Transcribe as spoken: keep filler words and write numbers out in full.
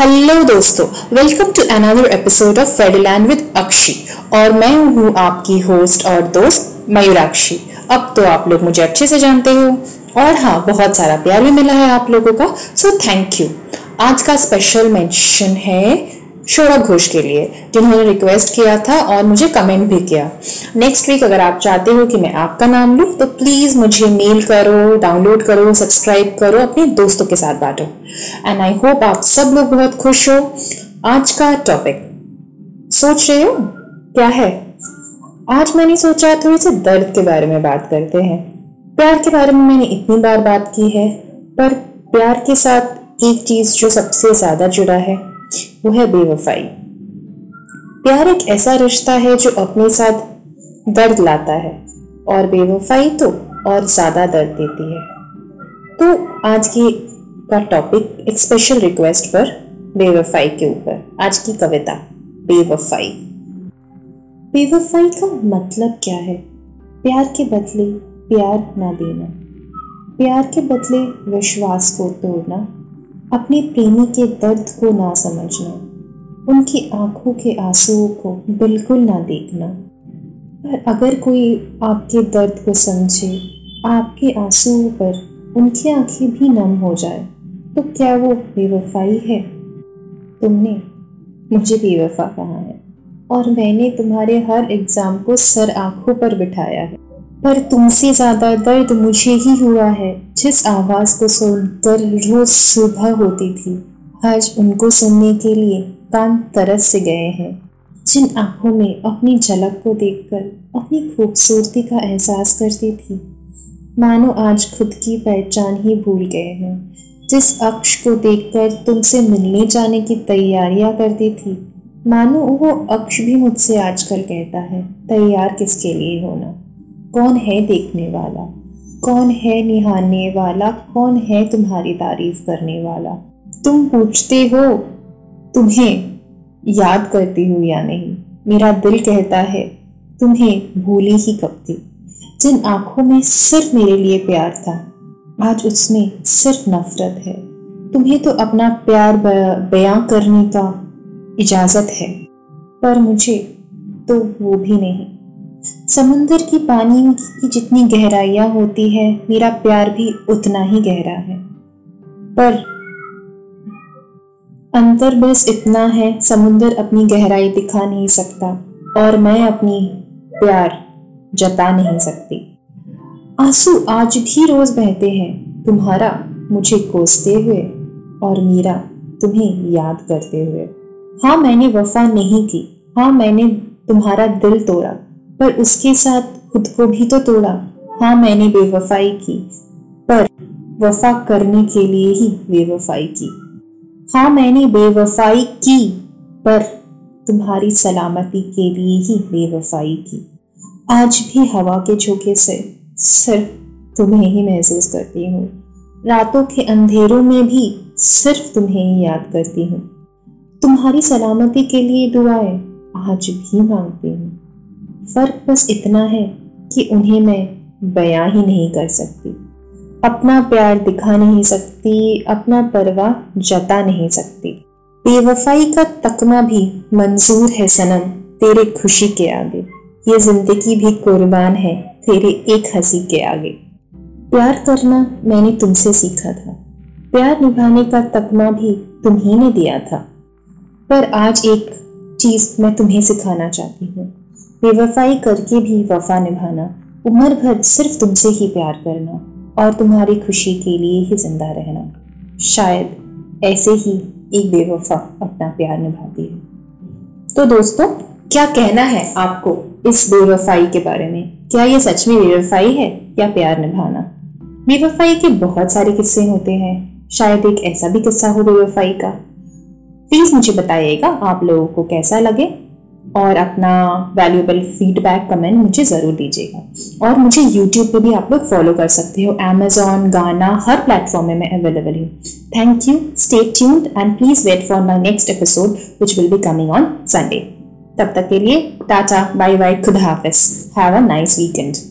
Hello दोस्तों, welcome to another episode of Wedland with Akshi और मैं हूँ आपकी होस्ट और दोस्त मयूराक्षी। अब तो आप लोग मुझे अच्छे से जानते हो और हाँ, बहुत सारा प्यार भी मिला है आप लोगों का, सो थैंक यू। आज का स्पेशल मेंशन है शोभा घोष के लिए जिन्होंने रिक्वेस्ट किया था और मुझे कमेंट भी किया। नेक्स्ट वीक अगर आप चाहते हो कि मैं आपका नाम लूँ तो प्लीज़ मुझे मेल करो, डाउनलोड करो, सब्सक्राइब करो, अपने दोस्तों के साथ बांटो। एंड आई होप आप सब लोग बहुत खुश हो। आज का टॉपिक सोच रहे हो क्या है? आज मैंने सोचा थोड़ी सी दर्द के बारे में बात करते हैं। प्यार के बारे में मैंने इतनी बार बात की है, पर प्यार के साथ एक चीज़ जो सबसे ज़्यादा जुड़ा है वो है बेवफाई। प्यार एक ऐसा रिश्ता है जो अपने साथ दर्द लाता है और बेवफाई तो और ज़्यादा दर्द देती है। तो आज की का टॉपिक एक स्पेशल रिक्वेस्ट पर बेवफाई के ऊपर, आज की कविता बेवफाई। बेवफाई का मतलब क्या है? प्यार के बदले प्यार ना देना, प्यार के बदले विश्वास को तोड़ना, अपने प्रेमी के दर्द को ना समझना, उनकी आंखों के आंसुओं को बिल्कुल ना देखना। पर अगर कोई आपके दर्द को समझे, आपके आंसुओं पर उनकी आंखें भी नम हो जाए, तो क्या वो बेवफाई है? तुमने मुझे बेवफा कहा है और मैंने तुम्हारे हर एग्ज़ाम को सर आंखों पर बिठाया है, पर तुमसे ज़्यादा दर्द मुझे ही हुआ है। जिस आवाज़ को सुनकर रोज़ सुबह होती थी, आज उनको सुनने के लिए कान तरस से गए हैं। जिन आँखों में अपनी झलक को देखकर अपनी खूबसूरती का एहसास करती थी, मानो आज खुद की पहचान ही भूल गए हैं। जिस अक्ष को देखकर तुमसे मिलने जाने की तैयारियां करती थी, मानो वो अक्ष भी मुझसे आजकल कहता है, तैयार किसके लिए होना? कौन है देखने वाला, कौन है निहारने वाला, कौन है तुम्हारी तारीफ करने वाला? तुम पूछते हो तुम्हें याद करती हूँ या नहीं, मेरा दिल कहता है तुम्हें भूली ही कब थी। जिन आँखों में सिर्फ मेरे लिए प्यार था, आज उसमें सिर्फ नफरत है। तुम्हें तो अपना प्यार बयां करने का इजाज़त है, पर मुझे तो वो भी नहीं। समुंदर की पानी की जितनी गहराइयाँ होती है, मेरा प्यार भी उतना ही गहरा है, पर अंतर बस इतना है, समुंदर अपनी गहराई दिखा नहीं सकता और मैं अपनी प्यार जता नहीं सकती। आंसू आज भी रोज़ बहते हैं, तुम्हारा मुझे कोसते हुए और मेरा तुम्हें याद करते हुए। हाँ, मैंने वफा नहीं की, हाँ मैंने तुम्हारा दिल तोड़ा, पर उसके साथ खुद को भी तो तोड़ा। हाँ, मैंने बेवफाई की, पर वफा करने के लिए ही बेवफाई की। हाँ, मैंने बेवफाई की, पर तुम्हारी सलामती के लिए ही बेवफाई की। आज भी हवा के झोंके से सिर्फ तुम्हें ही महसूस करती हूँ, रातों के अंधेरों में भी सिर्फ तुम्हें ही याद करती हूँ। तुम्हारी सलामती के लिए दुआएं आज भी मांगती हूँ, फ़र्क बस इतना है कि उन्हें मैं बयां ही नहीं कर सकती, अपना प्यार दिखा नहीं सकती, अपना परवाह जता नहीं सकती। बेवफाई का तकमा भी मंजूर है सनम तेरे खुशी के आगे, ये जिंदगी भी कुर्बान है तेरे एक हंसी के आगे। प्यार करना मैंने तुमसे सीखा था, प्यार निभाने का तकमा भी तुम्ही ने दिया था, पर आज एक चीज़ मैं तुम्हें सिखाना चाहती हूँ, बेवफाई करके भी वफा निभाना, उम्र भर सिर्फ तुमसे ही प्यार करना और तुम्हारी खुशी के लिए ही जिंदा रहना। शायद ऐसे ही एक बेवफा अपना प्यार निभाती है। तो दोस्तों, क्या कहना है आपको इस बेवफाई के बारे में? क्या ये सच में बेवफाई है या प्यार निभाना? बेवफाई के बहुत सारे किस्से होते हैं, शायद एक ऐसा भी किस्सा हो बेवफाई का। प्लीज़ मुझे बताइएगा आप लोगों को कैसा लगे और अपना वैल्यूएबल फीडबैक कमेंट मुझे ज़रूर दीजिएगा। और मुझे यूट्यूब पे भी आप लोग फॉलो कर सकते हो, अमेजॉन, गाना, हर प्लेटफॉर्म में मैं अवेलेबल हूँ। Thank you, stay tuned and please wait for my next episode which will be coming on Sunday. तब तक के लिए टाटा, बाय बाय, खुदा हाफिज़, हैव अ नाइस वीकेंड।